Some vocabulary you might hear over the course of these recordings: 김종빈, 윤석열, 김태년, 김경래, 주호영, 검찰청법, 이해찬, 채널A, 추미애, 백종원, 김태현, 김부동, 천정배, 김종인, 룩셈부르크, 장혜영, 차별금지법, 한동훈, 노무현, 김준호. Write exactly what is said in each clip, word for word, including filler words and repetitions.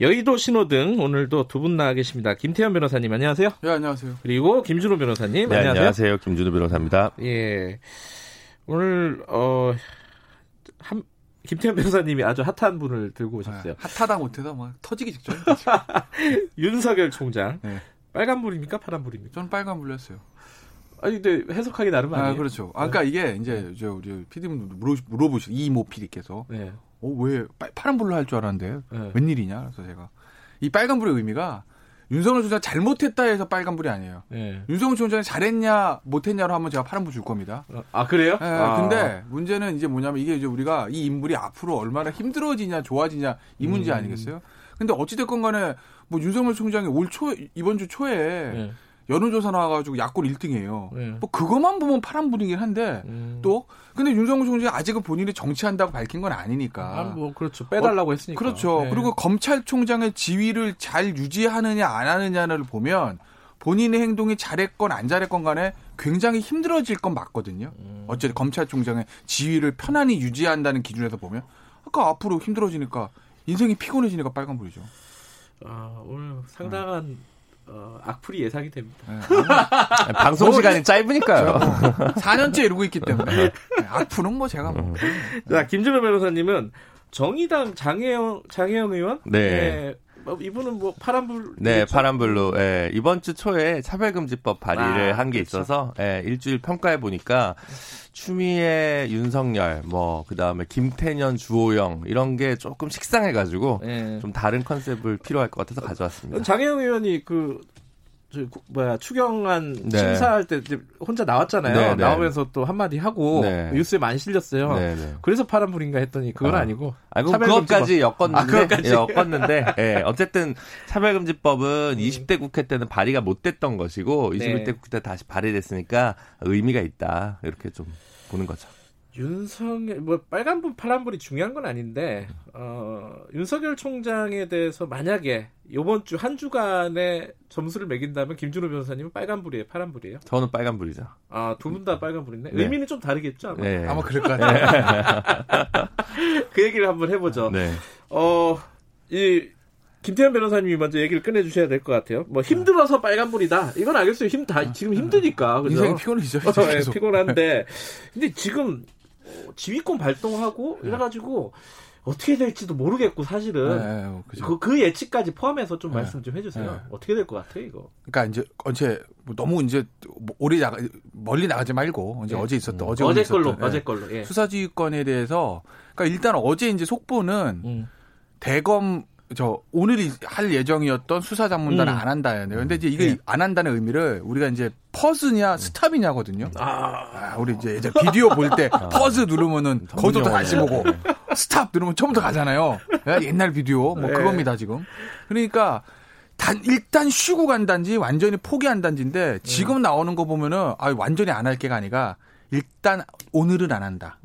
여의도 신호등, 오늘도 두 분 나와 계십니다. 김태현 변호사님 안녕하세요. 네, 안녕하세요. 그리고 김준호 변호사님 네, 안녕하세요. 안녕하세요. 김준호 변호사입니다. 예, 오늘 어, 한, 김태현 변호사님이 아주 핫한 분을 들고 오셨어요. 아, 핫하다 못해서 막 터지기 직전. 윤석열 총장. 네. 빨간불입니까? 파란불입니까? 저는 빨간불이었어요. 아니, 근데 해석하기 나름 아니에요. 아, 그렇죠. 아까 그러니까 이게 이제 저 우리 피디님도 물어보시 이모 피디께서 네. 어, 왜 파란불로 할 줄 알았는데 네. 웬일이냐? 그래서 제가 이 빨간불의 의미가 윤석열 총장 잘못했다 해서 빨간불이 아니에요. 네. 윤석열 총장이 잘했냐 못했냐로 하면 제가 파란불 줄 겁니다. 아, 그래요? 네, 아. 근데 문제는 이제 뭐냐면 이게 이제 우리가 이 인물이 앞으로 얼마나 힘들어지냐 좋아지냐 이 문제 음. 아니겠어요? 근데 어찌됐건 간에 뭐 윤석열 총장이 올 초 이번 주 초에 네. 여론조사 나와가지고 야권 일 등이에요. 네. 뭐 그것만 보면 파란불이긴 한데 음. 또 근데 윤석열 총장이 아직은 본인이 정치한다고 밝힌 건 아니니까. 아, 뭐 그렇죠. 빼달라고 어, 했으니까. 그렇죠. 네. 그리고 검찰총장의 지위를 잘 유지하느냐 안 하느냐를 보면 본인의 행동이 잘했건 안 잘했건 간에 굉장히 힘들어질 건 맞거든요. 음. 어쨌든 검찰총장의 지위를 편안히 유지한다는 기준에서 보면 아까 앞으로 힘들어지니까 인생이 피곤해지니까 빨간불이죠. 아, 오늘 상당한. 네. 어, 악플이 예상이 됩니다. 네, 방송 시간이 짧으니까요. 사 년째 이러고 있기 때문에. 악플은 뭐 제가. 뭐. 자, 김준호 변호사님은 정의당 장혜영, 장혜영 의원? 네. 네. 이분은 뭐 파란불. 네, 파란불로. 예, 이번 주 초에 차별금지법 발의를 아, 한 게 있어서 예, 일주일 평가해 보니까 추미애, 윤석열, 뭐 그다음에 김태년, 주호영 이런 게 조금 식상해가지고 예. 좀 다른 컨셉을 필요할 것 같아서 가져왔습니다. 장혜영 의원이 그 저, 뭐야 추경안 네. 심사할 때 혼자 나왔잖아요. 네, 네. 나오면서 또 한마디 하고 네. 뉴스에 많이 실렸어요. 네, 네. 그래서 파란불인가 했더니 그건 아. 아니고. 아니, 그것까지 엮었는데, 아, 그것까지. 엮었는데 예, 어쨌든 차별금지법은 음. 이십 대 국회 때는 발의가 못 됐던 것이고 이십일 대 네. 국회 때 다시 발의됐으니까 의미가 있다 이렇게 좀 보는 거죠. 윤석열 뭐 빨간불 파란불이 중요한 건 아닌데 어, 윤석열 총장에 대해서 만약에 이번 주 한 주간에 점수를 매긴다면 김준호 변호사님은 빨간불이에요, 파란불이에요? 저는 빨간불이죠. 아, 두 분 다 빨간불이네. 네. 의미는 좀 다르겠죠, 아마. 네. 아마 그럴 것 같아요. 그 얘기를 한번 해보죠. 네. 어, 이 김태현 변호사님이 먼저 얘기를 꺼내주셔야 될 것 같아요. 뭐 힘들어서 빨간불이다. 이건 알겠어요. 힘 다 지금 힘드니까. 그죠? 인생이 피곤해지죠. 어, 네, 피곤한데 근데 지금. 지휘권 발동하고 이래가지고 네. 어떻게 될지도 모르겠고 사실은 네, 그죠. 그, 그 예측까지 포함해서 좀 네. 말씀 좀 해주세요. 네. 어떻게 될 것 같아요 이거? 그러니까 이제 어제 너무 이제 오래 나가 멀리 나가지 말고 이제 네. 어제 있었던 음. 어제 어제 걸로 있었던, 어제 네. 걸로 예. 수사지휘권에 대해서 그러니까 일단 어제 이제 속보는 음. 대검 저 오늘이 할 예정이었던 수사장문단을 음. 안 한다요. 그런데 이제 이게 네. 안 한다는 의미를 우리가 이제 퍼즈냐 스탑이냐거든요. 아, 아 우리 이제, 이제 비디오 볼 때 퍼즈 누르면은 거기서부터 다시 보고 스탑 누르면 처음부터 가잖아요. 옛날 비디오 뭐 네. 그겁니다 지금. 그러니까 단 일단 쉬고 간단지 완전히 포기한단지인데 지금 나오는 거 보면은 아 완전히 안 할 게가 아니라 일단 오늘은 안 한다.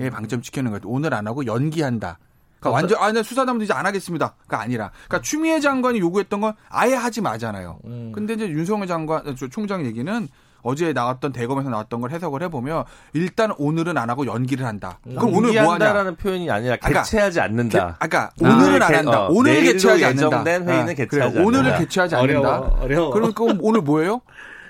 예, 방점 지키는 거죠. 오늘 안 하고 연기한다. 그러니까 완전 아니 수사담도 이제 안 하겠습니다가 아니라 그러니까 추미애 장관이 요구했던 건 아예 하지 마잖아요. 음. 근데 이제 윤석열 장관 총장 얘기는 어제 나왔던 대검에서 나왔던 걸 해석을 해보면 일단 오늘은 안 하고 연기를 한다. 음. 그럼 오늘 뭐 하냐라는 표현이 아니라 개최하지 않는다. 아까 그러니까, 오늘은 아, 안 한다. 어, 오늘 개최하지 않는다. 회의는 개최하지 그래, 오늘을 않는다. 개최하지 어려워, 않는다. 어려워. 그럼 그럼 오늘 뭐예요?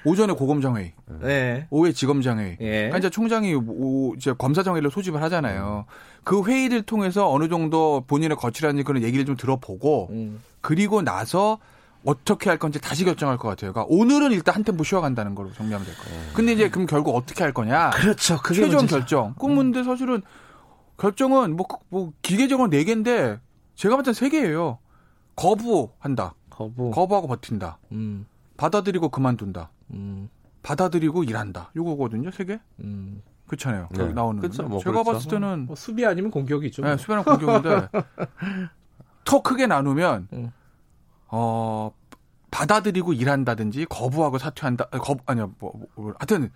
오전에 고검장회의, 네. 오후에 지검장회의. 네. 그러니까 이제 총장이 오, 이제 검사장회의를 소집을 하잖아요. 음. 그 회의를 통해서 어느 정도 본인의 거취라든지 그런 얘기를 좀 들어보고 음. 그리고 나서 어떻게 할 건지 다시 결정할 것 같아요. 그러니까 오늘은 일단 한 템포 쉬어간다는 걸로 정리하면 될 거예요. 음. 근데 이제 그럼 결국 어떻게 할 거냐. 그렇죠. 그게 최종 문제죠. 결정. 그 문제 사실은 결정은 뭐, 뭐 기계적으로 네 개인데 제가 봤을 때 세 개예요. 거부한다. 거부. 거부하고 버틴다. 음. 받아들이고 그만둔다. 음. 받아들이고 일한다. 요거거든요, 세 개. 음. 그렇잖아요. 네. 나오는. 그쵸, 뭐 제가 그렇죠. 봤을 때는 뭐 수비 아니면 공격이죠. 네, 수비랑 공격인데 더 크게 나누면 음. 어 받아들이고 일한다든지 거부하고 사퇴한다. 거부 아니야 뭐, 뭐 하여튼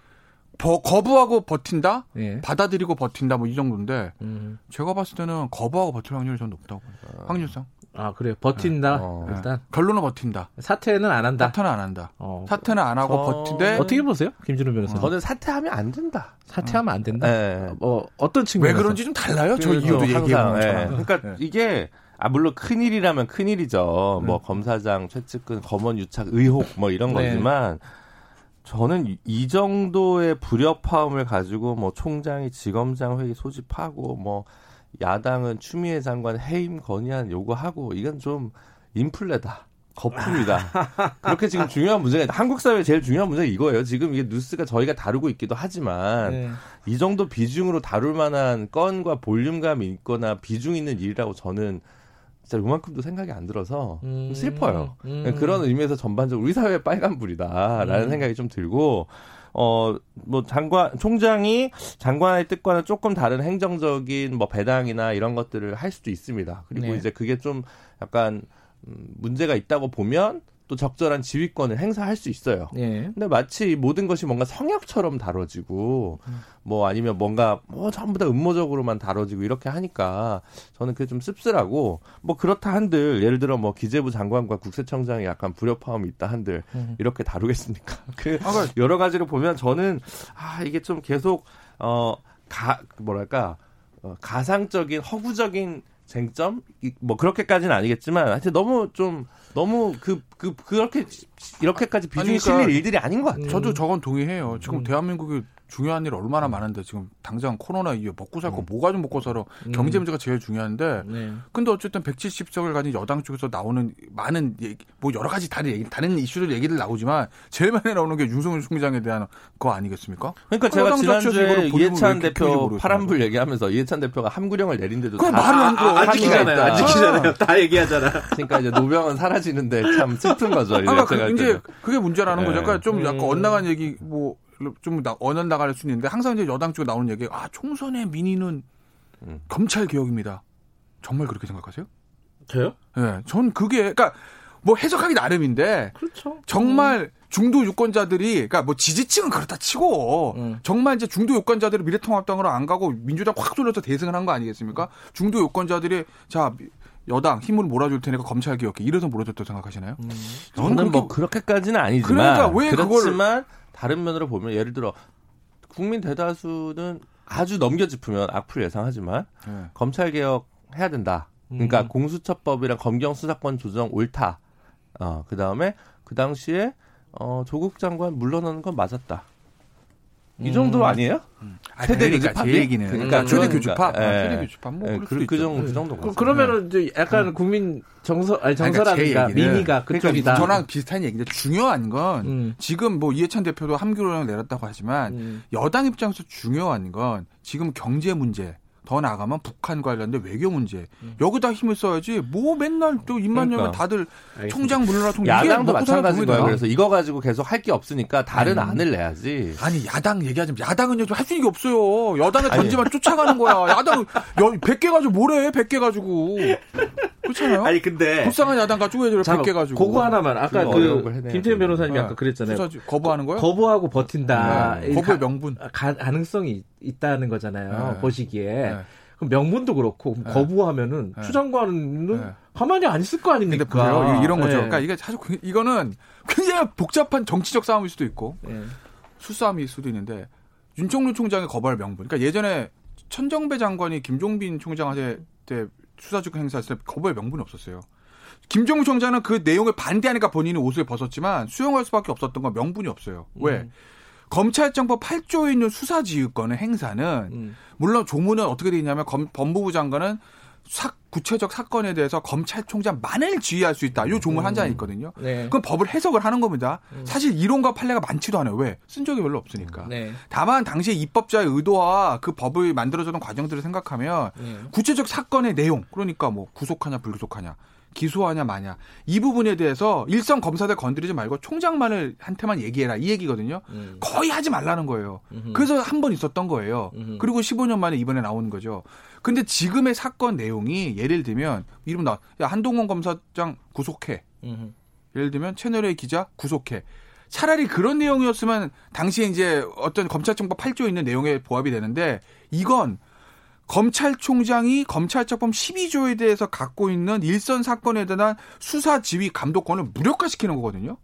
버, 거부하고 버틴다, 예. 받아들이고 버틴다 뭐 이 정도인데 음. 제가 봤을 때는 거부하고 버틸 확률이 좀 높다고 아. 확률상. 아 그래 버틴다 네. 어. 일단 결론은 버틴다. 사퇴는 안 한다. 사퇴는 안 한다. 어. 사퇴는 안 하고 어... 버티되 어떻게 보세요, 김준호 변호사? 어. 저는 사퇴하면 안 된다. 사퇴하면 안 된다. 네. 어 어떤 측면에서 왜 그런지 좀 달라요. 저 이유도 얘기해보면. 네. 그러니까 네. 이게. 아, 물론 큰일이라면 큰일이죠. 음. 뭐, 검사장, 최측근, 검언 유착, 의혹, 뭐, 이런 네. 거지만, 저는 이 정도의 불협화음을 가지고, 뭐, 총장이 지검장 회의 소집하고, 뭐, 야당은 추미애 장관 해임 건의안 요구하고, 이건 좀 인플레다. 거품이다. 그렇게 지금 중요한 문제가, 한국 사회의 제일 중요한 문제가 이거예요. 지금 이게 뉴스가 저희가 다루고 있기도 하지만, 네. 이 정도 비중으로 다룰 만한 건과 볼륨감이 있거나 비중 있는 일이라고 저는 진짜 요만큼도 생각이 안 들어서 음, 슬퍼요. 음. 그런 의미에서 전반적으로 우리 사회의 빨간불이다라는 음. 생각이 좀 들고 어 뭐 장관 총장이 장관의 뜻과는 조금 다른 행정적인 뭐 배당이나 이런 것들을 할 수도 있습니다. 그리고 네. 이제 그게 좀 약간 문제가 있다고 보면 또 적절한 지휘권을 행사할 수 있어요. 예. 근데 마치 모든 것이 뭔가 성역처럼 다뤄지고 음. 뭐 아니면 뭔가 뭐 전부 다 음모적으로만 다뤄지고 이렇게 하니까 저는 그게 좀 씁쓸하고 뭐 그렇다 한들 예를 들어 뭐 기재부 장관과 국세청장이 약간 불협화음이 있다 한들 음. 이렇게 다루겠습니까? 그 여러 가지로 보면 저는 아 이게 좀 계속 어 가 뭐랄까 어, 가상적인 허구적인 쟁점? 뭐 그렇게까지는 아니겠지만 하여튼 너무 좀 너무 그, 그 그렇게 이렇게까지 비중이 실릴 그러니까, 일들이 아닌 것 같아요. 저도 저건 동의해요. 지금 음. 대한민국이 중요한 일 얼마나 많은데 지금 당장 코로나 이후 먹고 살고 음. 뭐가 좀 먹고 살아 음. 경제 문제가 제일 중요한데 네. 근데 어쨌든 백칠십 석을 가진 여당 쪽에서 나오는 많은 얘기, 뭐 여러 가지 다른 얘기, 다른 이슈들 얘기들 나오지만 제일 많이 나오는 게 윤석열 총장에 대한 거 아니겠습니까? 그러니까 제가 지난주에 이해찬 대표 파란불 얘기하면서 이해찬 대표가 함구령을 내린데도 다 말을 안 들어. 안 지키잖아요. 안 지키잖아요. 다 얘기하잖아. 그러니까 이제 노병은 사라지는데 참 슬픈 거죠. 그러니까 그, 이제 그게 문제라는 네. 거죠. 그러니까 좀 음. 약간 엇나간 얘기 뭐. 좀 언어 나갈 수는 있는데 항상 이제 여당 쪽에 나오는 얘기가 아 총선의 민의는 음. 검찰 개혁입니다. 정말 그렇게 생각하세요? 저요? 네, 전 그게 그러니까 뭐 해석하기 나름인데 그렇죠. 정말 음. 중도 유권자들이 그러니까 뭐 지지층은 그렇다 치고 음. 정말 이제 중도 유권자들이 미래통합당으로 안 가고 민주당 확 돌려서 대승을 한 거 아니겠습니까? 중도 유권자들이 자. 여당 힘을 몰아줄 테니까 검찰 개혁해 이래서 몰아줬다고 생각하시나요? 음. 저는 그렇게, 뭐 그렇게까지는 아니지만 그러니까 왜 그렇지만 그걸... 다른 면으로 보면 예를 들어 국민 대다수는 아주 넘겨짚으면 악플 예상하지만 네. 검찰 개혁 해야 된다. 그러니까 음. 공수처법이랑 검경 수사권 조정 옳다. 어, 그 다음에 그 당시에 어, 조국 장관 물러나는 건 맞았다. 이 정도 아니에요? 음. 아, 세대 교집합 얘기는. 그러니까 세대 교집합, 세대 교집합 뭐 그럴 그 정도 그 정도. 그, 그러면은 이제 약간 음. 국민 정서 아니 정서라든가 민의가 그쪽이다. 저랑 비슷한 얘기인데 중요한 건 음. 지금 뭐 이해찬 대표도 함규론을 내렸다고 하지만 음. 여당 입장에서 중요한 건 지금 경제 문제. 더 나가면 북한 관련된 외교 문제 음. 여기다 힘을 써야지 뭐 맨날 또 입만 그러니까. 열면 다들 알겠습니다. 총장 물러라 총장 야당도 마찬가지인 거예요. 그래서 이거 가지고 계속 할 게 없으니까 다른 음. 안을 내야지. 아니 야당 얘기하자면 야당은 요즘 할 수 있는 게 없어요. 야당에 던지면 쫓아가는 거야. 야당 백 개 가지고 뭐래 백 개 가지고 그렇잖아요. 아니 근데 불쌍한 야당 가지고 애들 백 개 가지고 그거 하나만 아까 그 김태현 변호사님이 네. 아까 그랬잖아요. 수사지. 거부하는 거요? 거부하고 버틴다. 네. 거부의 명분 가, 가능성이 있다는 거잖아요. 네. 보시기에. 네. 그럼 명분도 그렇고 네. 거부하면은 네. 추장관은 네. 가만히 안 있을 거 아닙니까? 그래요. 이런 거죠. 네. 그러니까 이게 사실 이거는 굉장히 복잡한 정치적 싸움일 수도 있고 네. 수싸움일 수도 있는데 윤석열 총장의 거부할 명분. 그러니까 예전에 천정배 장관이 김종빈 총장 하실 때 수사직 행사했을 때 거부할 명분이 없었어요. 김종우 총장은 그 내용에 반대하니까 본인이 옷을 벗었지만 수용할 수밖에 없었던 건 명분이 없어요. 왜? 음. 검찰청법 팔 조에 있는 수사지휘권의 행사는 음. 물론 조문은 어떻게 되어 있냐면 검, 법무부 장관은 사, 구체적 사건에 대해서 검찰총장만을 지휘할 수 있다. 이 조문 음. 한 장이 있거든요. 네. 그건 법을 해석을 하는 겁니다. 음. 사실 이론과 판례가 많지도 않아요. 왜? 쓴 적이 별로 없으니까. 음. 네. 다만 당시에 입법자의 의도와 그 법을 만들어주는 과정들을 생각하면 네. 구체적 사건의 내용 그러니까 뭐 구속하냐 불구속하냐 기소하냐 마냐 이 부분에 대해서 일선 검사들 건드리지 말고 총장만을 한테만 얘기해라 이 얘기거든요. 음. 거의 하지 말라는 거예요. 음흠. 그래서 한 번 있었던 거예요. 음흠. 그리고 십오 년 만에 이번에 나오는 거죠. 근데 지금의 사건 내용이 예를 들면 이름 나 야, 한동훈 검사장 구속해. 음흠. 예를 들면 채널A 기자 구속해. 차라리 그런 내용이었으면 당시에 이제 어떤 검찰청법 팔 조 있는 내용에 보합이 되는데, 이건 검찰총장이 검찰청법 십이 조에 대해서 갖고 있는 일선 사건에 대한 수사 지휘 감독권을 무력화시키는 거거든요.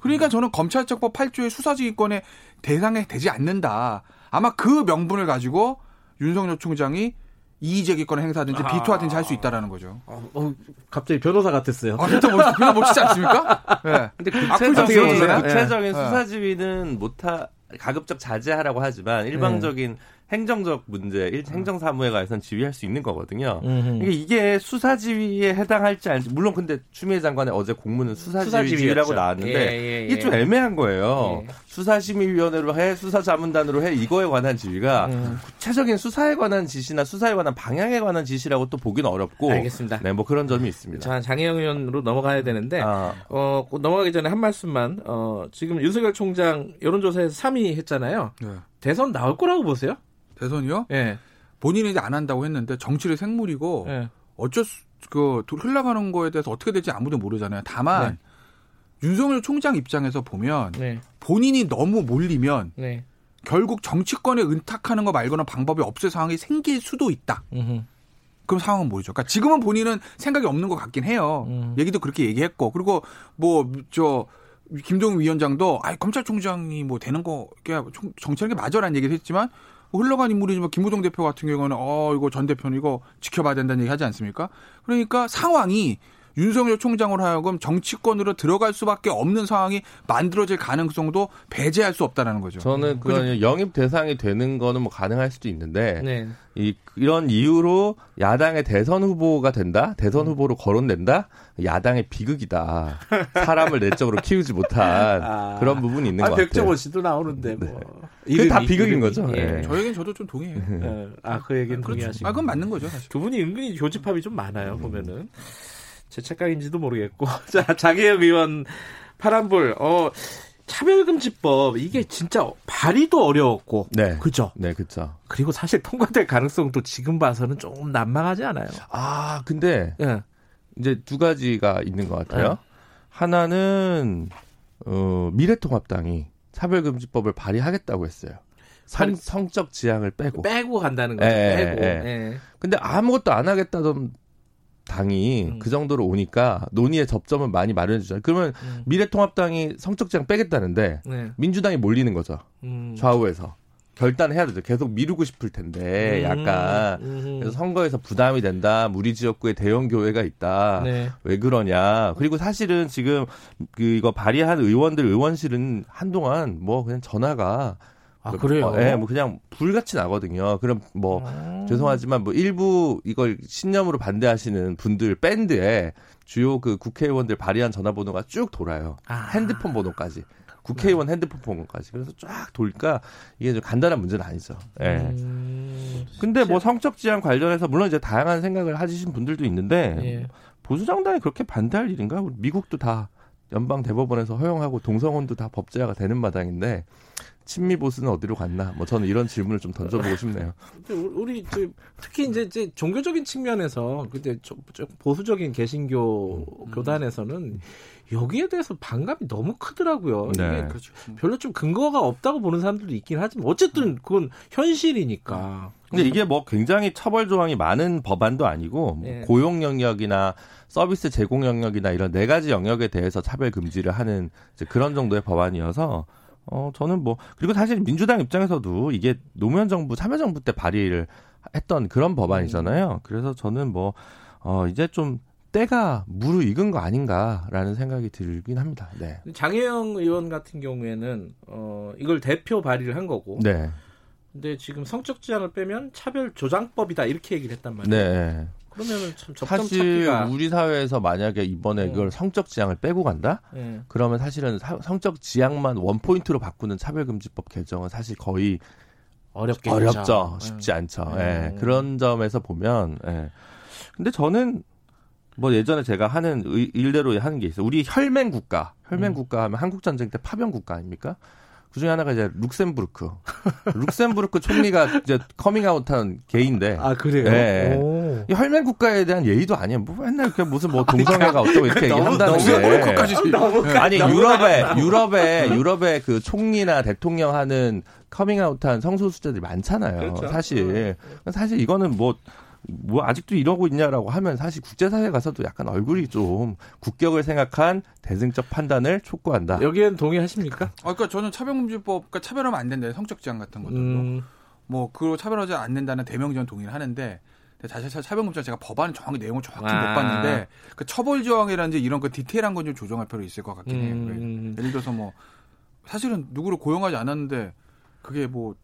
그러니까 저는 검찰청법 팔 조의 수사지휘권의 대상에 되지 않는다. 아마 그 명분을 가지고 윤석열 총장이 이의제기권을 행사하든지 아, 비토하든지 할 수 있다라는 거죠. 어, 어, 갑자기 변호사 같았어요. 아, 진짜 멋, 그냥 멋있지 않습니까? 네. 근데 구체적인, 구체적인 네. 수사지휘는 못하, 가급적 자제하라고 하지만 일방적인 네. 행정적 문제, 행정사무에 가서는 지휘할 수 있는 거거든요. 그러니까 이게 수사지휘에 해당할지 아닌지, 물론 근데 추미애 장관의 어제 공문은 수사지휘라고 나왔는데 예, 예, 예. 이게 좀 애매한 거예요. 예. 수사심의위원회로 해, 수사자문단으로 해, 이거에 관한 지휘가 음. 구체적인 수사에 관한 지시나 수사에 관한 방향에 관한 지시라고 또 보기는 어렵고. 알겠습니다. 네, 뭐 그런 점이 있습니다. 자, 장혜영 의원으로 넘어가야 되는데 아. 어, 넘어가기 전에 한 말씀만. 어, 지금 윤석열 총장 여론조사에서 삼 위 했잖아요. 네. 대선 나올 거라고 보세요? 대선이요? 예. 본인이 이제 안 한다고 했는데 정치를 생물이고 예. 어쩔 수, 그 흘러가는 거에 대해서 어떻게 될지 아무도 모르잖아요. 다만 네. 윤석열 총장 입장에서 보면 네. 본인이 너무 몰리면 네. 결국 정치권에 은탁하는 거 말고는 방법이 없을 상황이 생길 수도 있다. 음흠. 그럼 상황은 뭐죠? 그러니까 지금은 본인은 생각이 없는 것 같긴 해요. 음. 얘기도 그렇게 얘기했고 그리고 뭐 저. 김종인 위원장도 아 검찰총장이 뭐 되는 거 정치하는 게 맞아라는 얘기도 했지만 뭐 흘러간 인물이지만 김부동 대표 같은 경우는 어 이거 전 대표는 이거 지켜봐야 된다는 얘기 하지 않습니까? 그러니까 상황이 윤석열 총장으로 하여금 정치권으로 들어갈 수밖에 없는 상황이 만들어질 가능성도 배제할 수 없다라는 거죠. 저는 그 영입 대상이 되는 거는 뭐 가능할 수도 있는데 네. 이, 이런 이유로 야당의 대선 후보가 된다? 대선 후보로 거론된다? 야당의 비극이다. 사람을 내적으로 키우지 못한 아, 그런 부분이 있는 아, 것 같아요. 백종원 씨도 나오는데 뭐. 네. 그게 다 비극인 이름이, 거죠. 예. 예. 저 얘기는 저도 좀 동의해요. 네. 아, 그 얘기는 아, 동의하시고. 아, 그건 맞는 거죠. 사실. 두 분이 은근히 교집합이 좀 많아요. 음. 보면은. 제 착각인지도 모르겠고. 자, 장혜영 의원 파란불. 어, 차별금지법 이게 진짜 발의도 어려웠고. 네. 그죠? 네, 그렇죠. 그리고 사실 통과될 가능성도 지금 봐서는 조금 난망하지 않아요? 아, 근데 네. 이제 두 가지가 있는 것 같아요. 네. 하나는 어, 미래통합당이 차별금지법을 발의하겠다고 했어요. 성, 성적 지향을 빼고. 빼고 간다는 거죠. 예, 빼고. 예. 예. 근데 아무것도 안 하겠다던 당이 음. 그 정도로 오니까 논의의 접점은 많이 마련해주잖아요. 그러면 음. 미래통합당이 성적 지향 빼겠다는데 네. 민주당이 몰리는 거죠. 음. 좌우에서. 결단해야 되죠. 계속 미루고 싶을 텐데 약간 음. 음. 그래서 선거에서 부담이 된다. 무리 지역구에 대형 교회가 있다. 네. 왜 그러냐. 그리고 사실은 지금 그 이거 발의한 의원들 의원실은 한동안 뭐 그냥 전화가 아, 그래요? 예, 네, 뭐, 그냥, 불같이 나거든요. 그럼, 뭐, 음. 죄송하지만, 뭐, 일부, 이걸 신념으로 반대하시는 분들, 밴드에, 주요 그 국회의원들 발의한 전화번호가 쭉 돌아요. 아. 핸드폰 번호까지. 국회의원 네. 핸드폰 번호까지. 그래서 쫙 돌까, 이게 좀 간단한 문제는 아니죠. 예. 네. 음. 근데 뭐, 성적 지향 관련해서, 물론 이제 다양한 생각을 하시는 분들도 있는데, 네. 보수정당이 그렇게 반대할 일인가? 미국도 다, 연방 대법원에서 허용하고, 동성혼도 다 법제화가 되는 마당인데, 친미 보수는 어디로 갔나? 뭐 저는 이런 질문을 좀 던져보고 싶네요. 우리 특히 이제, 이제 종교적인 측면에서 그때 보수적인 개신교 음. 교단에서는 여기에 대해서 반감이 너무 크더라고요. 네. 이게 별로 좀 근거가 없다고 보는 사람들도 있긴 하지만 어쨌든 그건 현실이니까. 근데 이게 뭐 굉장히 처벌 조항이 많은 법안도 아니고 뭐 네. 고용 영역이나 서비스 제공 영역이나 이런 네 가지 영역에 대해서 차별 금지를 하는 이제 그런 정도의 법안이어서. 어 저는 뭐 그리고 사실 민주당 입장에서도 이게 노무현 정부 참여정부 때 발의를 했던 그런 법안이잖아요. 그래서 저는 뭐 어, 이제 좀 때가 무르익은 거 아닌가라는 생각이 들긴 합니다. 네. 장혜영 의원 같은 경우에는 어, 이걸 대표 발의를 한 거고. 네. 근데 지금 성적 지향을 빼면 차별 조장법이다 이렇게 얘기를 했단 말이에요. 네. 그러면 참 접점 사실 찾기가... 우리 사회에서 만약에 이번에 네. 그걸 성적 지향을 빼고 간다? 네. 그러면 사실은 사, 성적 지향만 원포인트로 바꾸는 차별금지법 개정은 사실 거의 어렵겠죠. 어렵죠. 네. 쉽지 않죠. 네. 네. 그런 점에서 보면 네. 근데 저는 뭐 예전에 제가 하는 의, 일대로 하는 게 있어요. 우리 혈맹국가. 혈맹국가 하면 한국전쟁 때 파병국가 아닙니까? 그중에 하나가 이제 룩셈부르크. 룩셈부르크 총리가 이제 커밍아웃한 게이인데. 아, 그래요? 네. 이 혈맹 국가에 대한 예의도 아니야. 뭐 맨날 그 무슨 뭐 동성애가 어쩌고 이렇게 얘기한다는 게. 아니, 유럽에 유럽에 유럽에 그 총리나 대통령 하는 커밍아웃한 성소수자들이 많잖아요. 그렇죠. 사실. 사실 이거는 뭐 뭐 아직도 이러고 있냐라고 하면 사실 국제사회 가서도 약간 얼굴이 좀 국격을 생각한 대승적 판단을 촉구한다. 여기엔 동의하십니까? 아, 그러니까 저는 차별금지법, 그러니까 차별하면 안 된다. 성적 지향 같은 것도 음. 뭐 그로 차별하지 않는다는 대명전 동의를 하는데 사실 차별금지법 제가 법안 정확히 내용을 정확히 아. 못 봤는데 그 처벌 조항이라든지 이런 거 디테일한 건 좀 조정할 필요 있을 것 같긴 해요. 음. 예를 들어서 뭐 사실은 누구를 고용하지 않았는데 그게 뭐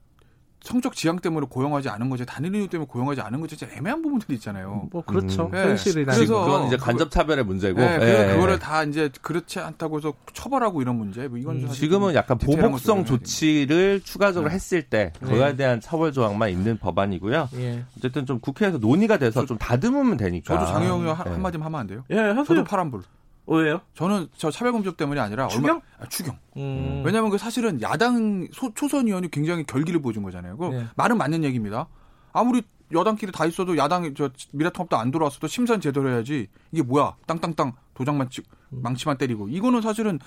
성적 지향 때문에 고용하지 않은 거지 다른 이유 때문에 고용하지 않은 거지 진짜 애매한 부분들이 있잖아요. 뭐 그렇죠. 네. 현실이나 그래서 그건 이제 간접 차별의 문제고. 네. 네. 그거를 다 이제 그렇지 않다고 해서 처벌하고 이런 문제. 뭐 이건 음. 지금은 약간 보복성 조치를 추가적으로 네. 했을 때 그거에 네. 대한 처벌 조항만 있는 법안이고요. 네. 어쨌든 좀 국회에서 논의가 돼서 저, 좀 다듬으면 되니까. 저도 장혜영 네. 한 마디 하면 안 돼요? 예, 하세요. 저도 파란불. 왜요? 저는 저 차별금지법 때문이 아니라 추경? 얼마, 아, 추경. 음. 왜냐하면 그 사실은 야당 소, 초선 의원이 굉장히 결기를 보여준 거잖아요. 그 네. 말은 맞는 얘기입니다. 아무리 여당끼리 다 있어도 야당 저 미래통합도 안 돌아왔어도 심사는 제대로 해야지 이게 뭐야? 땅땅땅 도장만 찍 망치만 때리고 이거는 사실은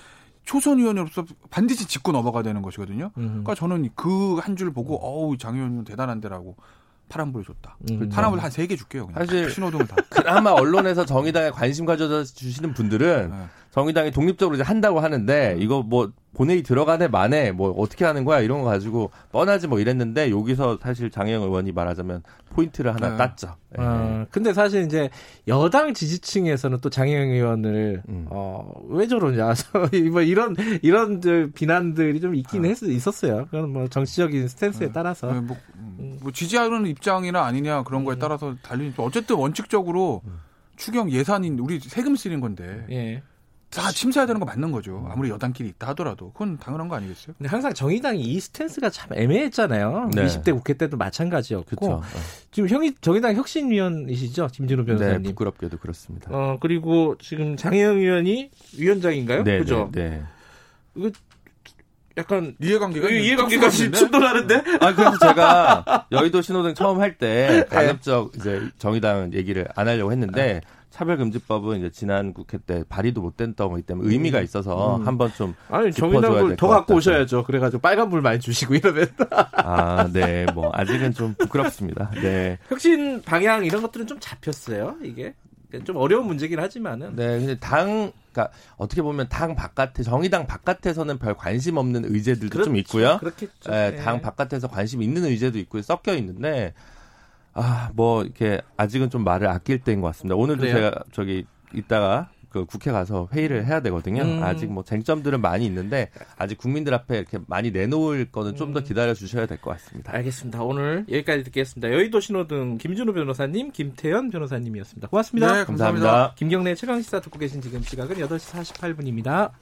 초선 의원으로서 반드시 짚고 넘어가야 되는 것이거든요. 음. 그러니까 저는 그 한 줄 보고 어우 장 의원은 대단한데라고. 파란불 줬다. 음, 파란불 한 세 개 줄게요. 그냥. 사실 신호등을 다. 그나마 언론에서 정의당에 관심 가져주시는 분들은 네. 정의당이 독립적으로 이제 한다고 하는데 이거 뭐 본회의 들어가네 만에 뭐 어떻게 하는 거야 이런 거 가지고 뻔하지 뭐 이랬는데 여기서 사실 장혜영 의원이 말하자면 포인트를 하나 네. 땄죠. 네. 아, 근데 사실 이제 여당 지지층에서는 또 장혜영 의원을 음. 어, 왜 저러냐 뭐 이런 이런 비난들이 좀 있긴 네. 했, 있었어요. 그건 뭐 정치적인 스탠스에 네. 따라서 네, 뭐, 뭐 지지하는 입장이나 아니냐 그런 거에 음. 따라서 달리는 어쨌든 원칙적으로 음. 추경 예산인 우리 세금 쓰는 건데. 예. 다 심사해야 되는 거 맞는 거죠. 아무리 여당끼리 있다 하더라도. 그건 당연한 거 아니겠어요? 근데 항상 정의당이 이 스탠스가 참 애매했잖아요. 네. 이십 대 국회 때도 마찬가지였고. 그쵸. 지금 형이, 정의당 혁신위원이시죠? 김준호 변호사님. 네, 부끄럽게도 그렇습니다. 어, 그리고 지금 장혜영 의원이 위원장인가요? 네. 그죠? 네. 네. 약간 이해관계가 이해관계가 충돌하는데? 아 그래서 제가 여의도 신호등 처음 할 때 간접적 이제 정의당 얘기를 안 하려고 했는데 차별금지법은 이제 지난 국회 때 발의도 못 됐던 거기 때문에 음. 의미가 있어서 음. 한번 좀 아니 정의당을 더 갖고 같다. 오셔야죠. 그래가지고 빨간불 많이 주시고 이러면 아 네 뭐 아직은 좀 부끄럽습니다. 네 혁신 방향 이런 것들은 좀 잡혔어요. 이게 좀 어려운 문제긴 하지만은 네 근데 당 그러니까 어떻게 보면 당 바깥에 정의당 바깥에서는 별 관심 없는 의제들도 그렇죠, 좀 있고요. 그렇겠죠. 에, 당 바깥에서 관심 있는 의제도 있고 섞여 있는데 아, 뭐 이렇게 아직은 좀 말을 아낄 때인 것 같습니다. 오늘도 그래요? 제가 저기 이따가 그 국회 가서 회의를 해야 되거든요. 음. 아직 뭐 쟁점들은 많이 있는데 아직 국민들 앞에 이렇게 많이 내놓을 거는 좀 더 기다려 주셔야 될 것 같습니다. 알겠습니다. 오늘 여기까지 듣겠습니다. 여의도 신호등 김준호 변호사님, 김태현 변호사님이었습니다. 고맙습니다. 네, 감사합니다. 감사합니다. 김경래 최강시사 듣고 계신 지금 시각은 여덟 시 사십팔 분입니다.